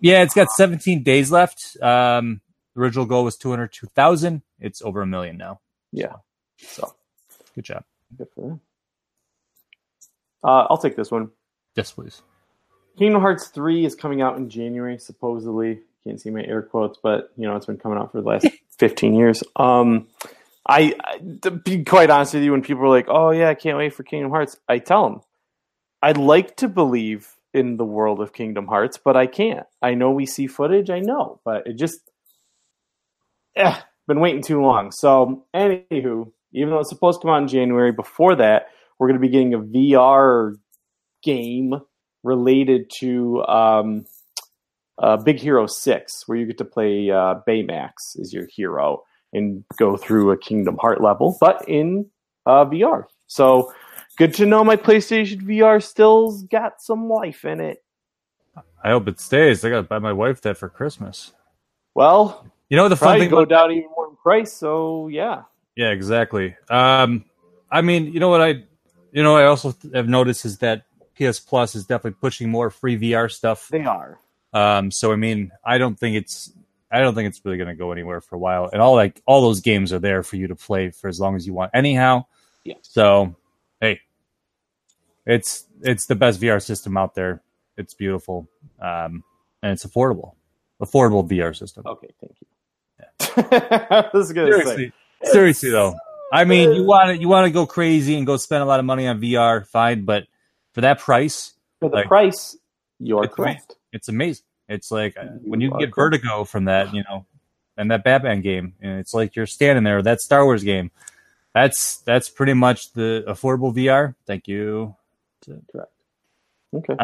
Yeah, it's got 17 days left. The original goal was 202,000. It's over 1 million now. Yeah. So good job. Good for them. I'll take this one. Yes, please. Kingdom Hearts 3 is coming out in January, supposedly. Can't see my air quotes, but you know, it's been coming out for the last 15 years. I to be quite honest with you, when people are like, oh yeah, I can't wait for Kingdom Hearts, I tell them, I'd like to believe in the world of Kingdom Hearts, but I can't. I know we see footage, I know, but it just been waiting too long. So anywho, even though it's supposed to come out in January, before that, we're going to be getting a VR game related to Big Hero 6, where you get to play Baymax as your hero and go through a Kingdom Heart level, but in VR. So good to know my PlayStation VR still's got some life in it. I hope it stays. I got to buy my wife that for Christmas. Well, you know, the fun thing go down even more in price. So yeah. Yeah, exactly. I mean, you know what I also have noticed is that PS Plus is definitely pushing more free VR stuff. They are. So I mean, I don't think it's really going to go anywhere for a while. And all those games are there for you to play for as long as you want. Anyhow. Yeah. So hey, it's the best VR system out there. It's beautiful, and it's affordable VR system. Okay, thank you. Yeah. This is good. Seriously though, I mean, you want to go crazy and go spend a lot of money on VR, fine, but for that price, price, you're correct. It's amazing. It's like when you get vertigo from that, you know, and that Batman game, and it's like you're standing there. That Star Wars game, that's pretty much the affordable VR. Thank you. Correct. Okay.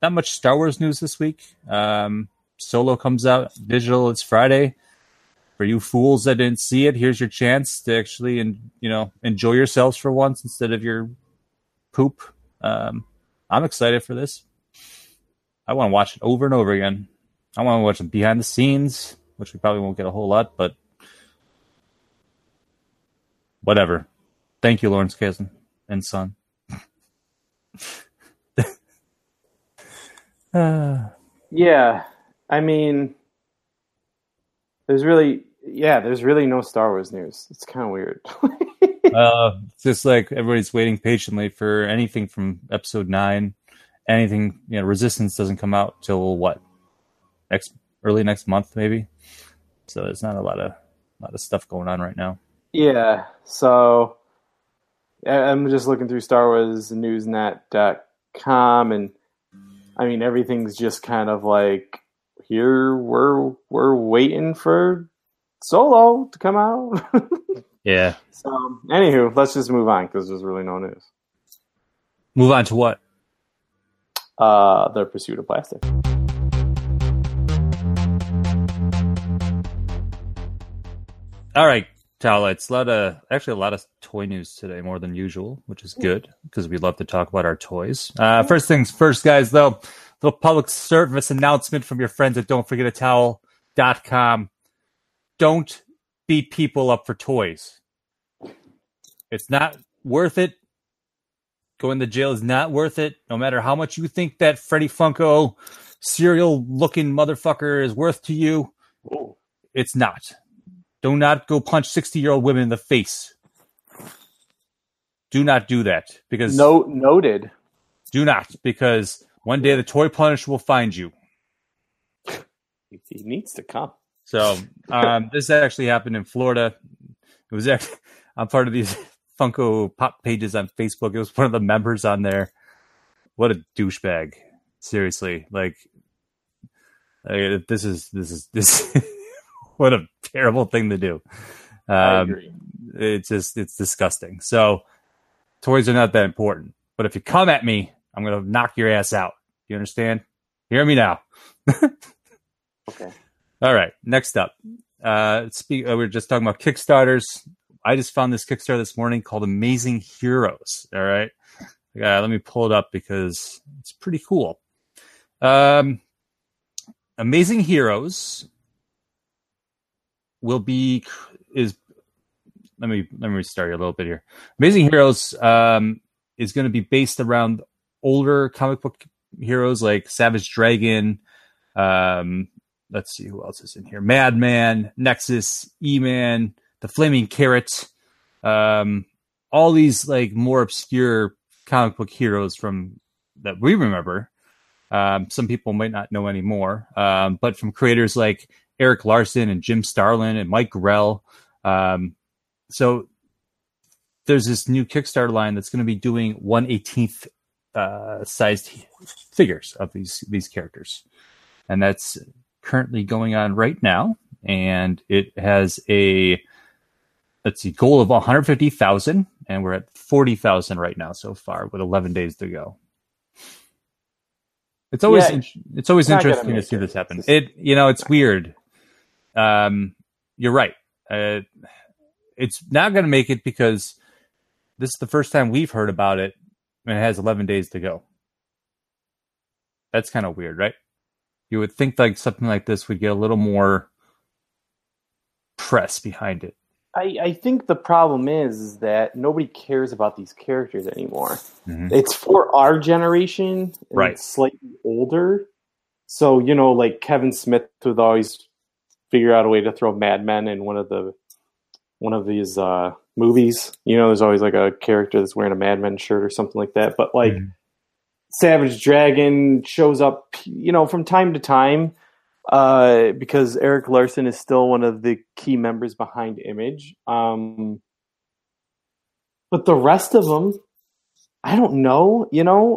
Not much Star Wars news this week. Solo comes out digital. It's Friday. For you fools that didn't see it, here's your chance to actually enjoy yourselves for once instead of your poop. I'm excited for this. I want to watch it over and over again. I want to watch it behind the scenes, which we probably won't get a whole lot, but whatever. Thank you, Lawrence Kasdan and son. Yeah, I mean, there's really no Star Wars news. It's kind of weird. It's just like everybody's waiting patiently for anything from Episode 9. Anything, you know, Resistance doesn't come out till what? Early next month, maybe. So there's not a lot of stuff going on right now. Yeah. So I'm just looking through StarWarsNewsNet.com, and I mean everything's just kind of like, here we're waiting for Solo to come out. Yeah. So anywho, let's just move on because there's really no news. Move on to what? The pursuit of plastic. All right, Towelettes. A lot of toy news today, more than usual, which is good because we love to talk about our toys. First things first, guys, though, the public service announcement from your friends at don'tforgetatowel.com. Don't beat people up for toys. It's not worth it. Going to jail is not worth it, no matter how much you think that Freddy Funko cereal-looking motherfucker is worth to you. Ooh. It's not. Do not go punch 60-year-old women in the face. Do not do that. Because noted. Do not, because one day the toy punisher will find you. He needs to come. So this actually happened in Florida. It was actually, I'm part of these Funko Pop pages on Facebook. It was one of the members on there. What a douchebag. Seriously. Like, This is what a terrible thing to do. I agree. It's disgusting. So toys are not that important, but if you come at me, I'm going to knock your ass out. You understand? Hear me now. Okay. All right. Next up. We were just talking about Kickstarters. I just found this Kickstarter this morning called Amazing Heroes. All right. Let me pull it up because it's pretty cool. Amazing Heroes will be is. Let me restart you a little bit here. Amazing Heroes is going to be based around older comic book heroes like Savage Dragon. Let's see who else is in here. Madman, Nexus, E-Man, The Flaming Carrot. All these like more obscure comic book heroes from that we remember. Some people might not know anymore, but from creators like Eric Larson and Jim Starlin and Mike Grell. So there's this new Kickstarter line that's going to be doing 1/18th sized figures of these characters. And that's currently going on right now. And it has a goal of 150,000. And we're at 40,000 right now so far with 11 days to go. It's always interesting to see this happen. It's weird. You're right. It's not going to make it because this is the first time we've heard about it, and it has 11 days to go. That's kind of weird, right? You would think like something like this would get a little more press behind it. I think the problem is that nobody cares about these characters anymore. Mm-hmm. It's for our generation, and right? It's slightly older. So, like Kevin Smith would always figure out a way to throw Mad Men in one of these movies. There's always like a character that's wearing a Mad Men shirt or something like that. But like Savage Dragon shows up, from time to time, because Eric Larson is still one of the key members behind Image. But the rest of them, I don't know,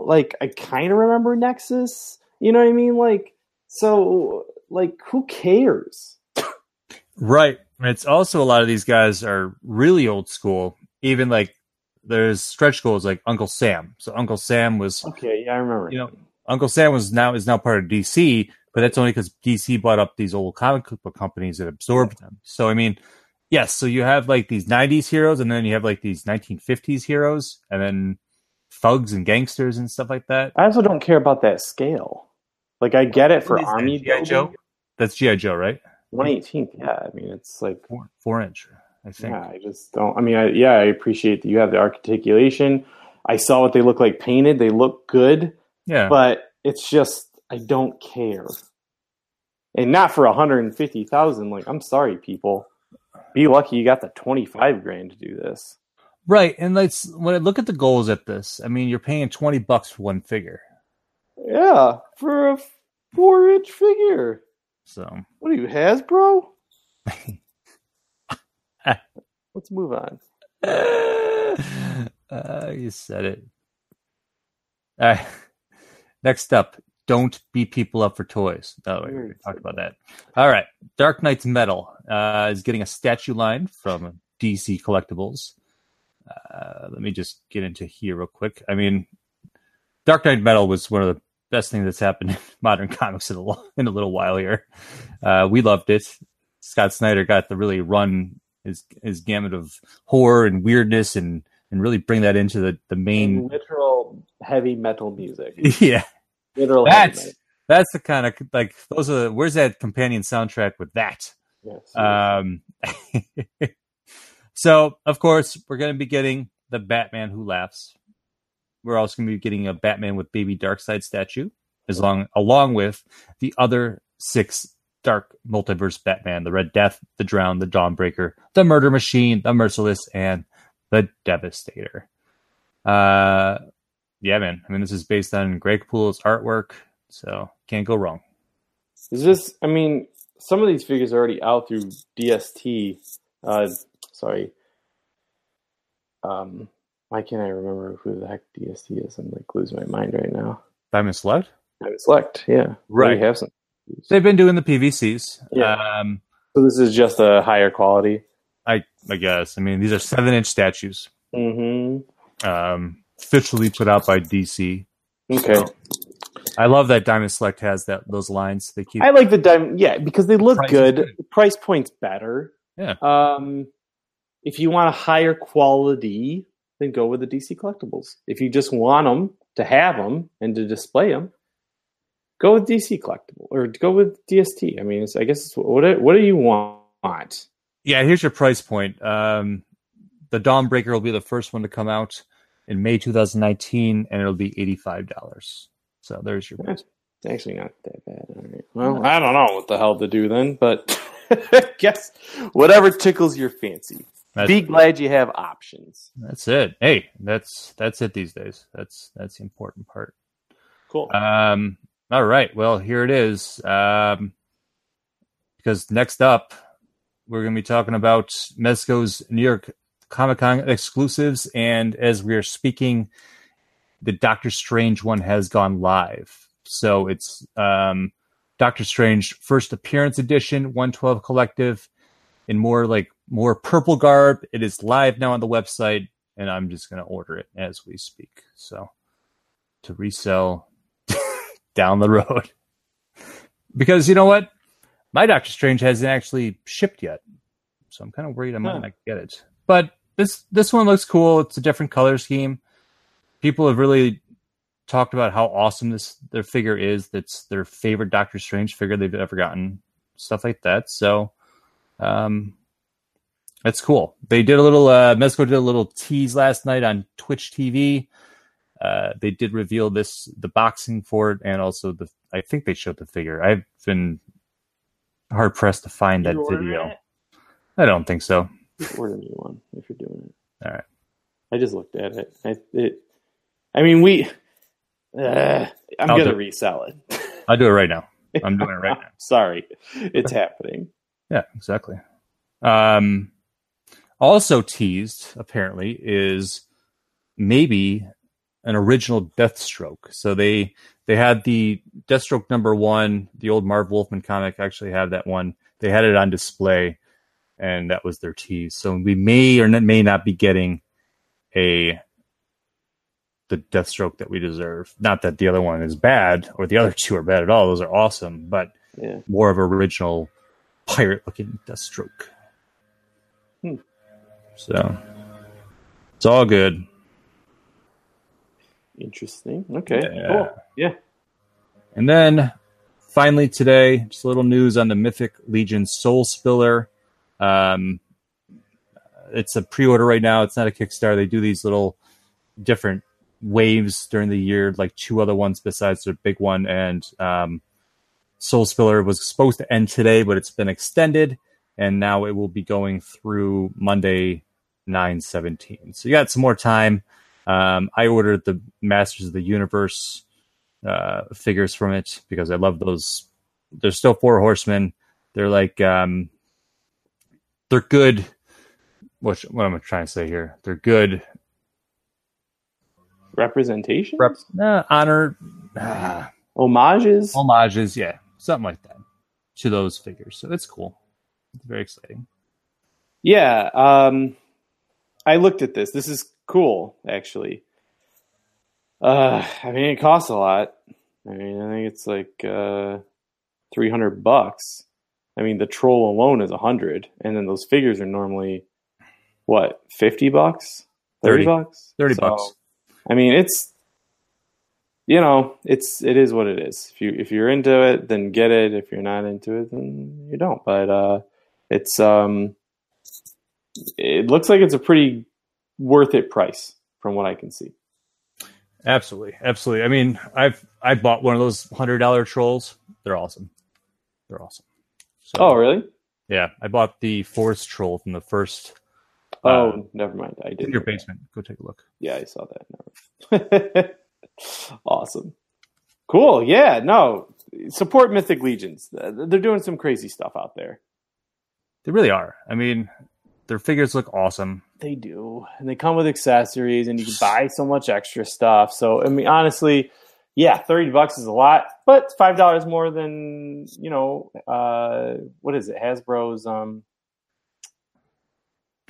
like I kind of remember Nexus, you know what I mean? Like, so like, who cares? Right. It's also a lot of these guys are really old school. Even like there's stretch goals like Uncle Sam. So Uncle Sam was okay. Yeah, I remember. Uncle Sam is now part of DC, but that's only because DC bought up these old comic book companies that absorbed them. So I mean, yes. So you have like these '90s heroes, and then you have like these 1950s heroes, and then thugs and gangsters and stuff like that. I also don't care about that scale. Like I get it for Army G.I. Joe. That's G.I. Joe, right? 1/18th, yeah. I mean, it's like four inch. I think. Yeah, I just don't. I mean, I appreciate that you have the articulation. I saw what they look like painted. They look good. Yeah, but it's just I don't care, and not for 150,000. Like, I'm sorry, people. Be lucky you got the $25,000 to do this. Right, and when I look at the goals at this, I mean, you're paying $20 for one figure. Yeah, for a 4-inch figure. So what are you, Hasbro? Let's move on. You said it. Next up, don't beat people up for toys. Oh, we already talked about that. All right. Dark Knight's Metal is getting a statue line from DC Collectibles. Let me just get into here real quick. I mean, Dark Knight Metal was one of the best thing that's happened in modern comics in a little while here. We loved it. Scott Snyder got to really run his gamut of horror and weirdness and really bring that into the main literal heavy metal music. Yeah, literal. That's the kind of like those are. Where's that companion soundtrack with that? Yes. So of course we're going to be getting the Batman Who Laughs. We're also going to be getting a Batman with Baby Darkseid statue, along with the other 6 Dark Multiverse Batman: the Red Death, the Drowned, the Dawnbreaker, the Murder Machine, the Merciless, and the Devastator. Yeah, man. I mean, this is based on Greg Poole's artwork, so can't go wrong. Is this? I mean, some of these figures are already out through DST. Why can't I remember who the heck DST is? I'm like losing my mind right now. Diamond Select? Diamond Select, yeah. Right. We have some. PVCs. They've been doing the PVCs. Yeah. So this is just a higher quality. I guess. I mean, these are 7-inch statues. Mm-hmm. Officially put out by DC. Okay. So, I love that Diamond Select has those lines. They keep. I like the diamond, yeah, because they look good. The price point's better. Yeah. If you want a higher quality, then go with the DC collectibles. If you just want them to have them and to display them, go with DC collectible or go with DST. I mean, I guess what do you want? Yeah, here's your price point. The Dawnbreaker will be the first one to come out in May 2019, and it'll be $85. So there's your price. It's actually not that bad. All right. Well, I don't know what the hell to do then, but guess whatever tickles your fancy. Be glad you have options. That's it. Hey, that's it these days. That's the important part. Cool. All right. Well, here it is. Because next up, we're going to be talking about Mezco's New York Comic-Con exclusives. And as we are speaking, the Doctor Strange one has gone live. So it's Doctor Strange First Appearance Edition, 112 Collective, in more purple garb. It is live now on the website, and I'm just going to order it as we speak. So to resell down the road. Because you know what? My Doctor Strange hasn't actually shipped yet. So I'm kind of worried I might not get it. But this one looks cool. It's a different color scheme. People have really talked about how awesome their figure is. That's their favorite Doctor Strange figure they've ever gotten. Stuff like that. So that's cool. They did a little, Mezco did a little tease last night on Twitch TV. They did reveal the boxing for it, and also I think they showed the figure. I've been hard pressed to find that video. It? I don't think so. Order me one if you're doing it. All right. I just looked at it. I'm going to resell it. I'll do it right now. I'm doing it right now. Sorry. It's happening. Yeah, exactly. Also teased, apparently, is maybe an original Deathstroke. So they had the Deathstroke #1, the old Marv Wolfman comic actually had that one. They had it on display, and that was their tease. So we may or may not be getting the Deathstroke that we deserve. Not that the other one is bad, or the other two are bad at all. Those are awesome, but more of original pirate-looking Deathstroke. So it's all good. Interesting. Okay. Yeah. Cool. Yeah. And then finally today, just a little news on the Mythic Legion Soul Spiller. It's a pre-order right now. It's not a Kickstarter. They do these little different waves during the year, like two other ones besides their big one. And Soul Spiller was supposed to end today, but it's been extended. And now it will be going through Monday, 9/17. So you got some more time. I ordered the Masters of the Universe figures from it because I love those. They're still 4 Horsemen. They're like, they're good. What am I trying to say here? They're good representations? Honor. Homages? Homages, yeah. Something like that to those figures. So it's cool. It's very exciting. Yeah. I looked at this. This is cool, actually. I mean, it costs a lot. I mean, I think it's like $300. I mean, the troll alone is $100, and then those figures are normally what, $50, $30, $30. I mean, it's it is what it is. If you're into it, then get it. If you're not into it, then you don't. But it's it looks like it's a pretty worth it price from what I can see. Absolutely, absolutely. I mean, I bought one of those $100 trolls. They're awesome. They're awesome. So, oh, really? Yeah, I bought the 4th troll from the first. Oh, never mind. I did. In your basement. Go take a look. Yeah, I saw that. Awesome. Cool. Yeah, no. Support Mythic Legions. They're doing some crazy stuff out there. They really are. I mean, their figures look awesome. They do. And they come with accessories, and you can buy so much extra stuff. So, I mean, honestly, yeah, $30 is a lot, but $5 more than, you know, what is it? Hasbro's,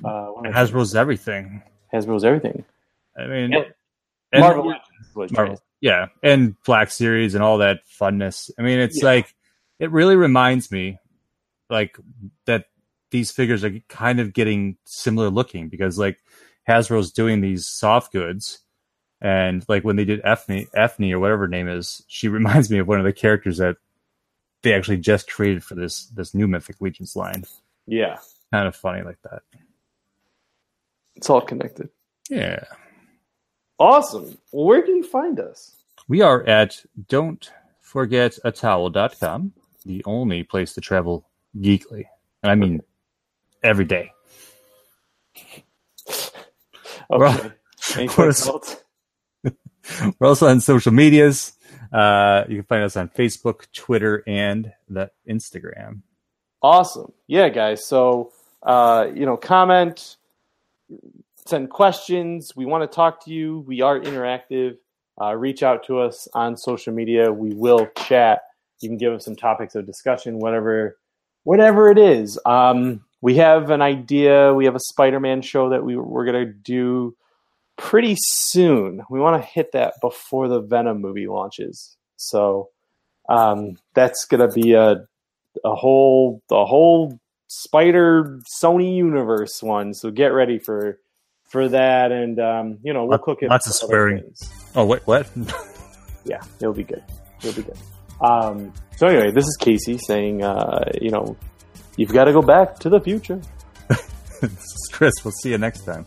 Hasbro's everything. Hasbro's everything. I mean, and Marvel, yeah, and Black Series and all that funness. I mean, it's like it really reminds me, like, that these figures are kind of getting similar looking because, like, Hasbro's doing these soft goods, and like when they did Effnie or whatever her name is, she reminds me of one of the characters that they actually just created for this new Mythic Legions line. Yeah, kind of funny like that. It's all connected. Yeah. Awesome. Well, where can you find us? We are at don'tforgetatowel.com, the only place to travel geekly. And I mean every day. Okay. We're also on social medias. You can find us on Facebook, Twitter, and the Instagram. Awesome. Yeah, guys. So, you know, comment, send questions. We want to talk to you. We are interactive. Reach out to us on social media. We will chat. You can give us some topics of discussion, whatever it is. We have an idea. We have a Spider-Man show that we're going to do pretty soon. We want to hit that before the Venom movie launches. So that's going to be a whole Spider Sony Universe one. So get ready for that, and you know, we'll cook it. Lots of swearing. Things. Oh, wait, what? Yeah, it'll be good. So anyway, this is Casey saying, you know, you've got to go back to the future. This is Chris. We'll see you next time.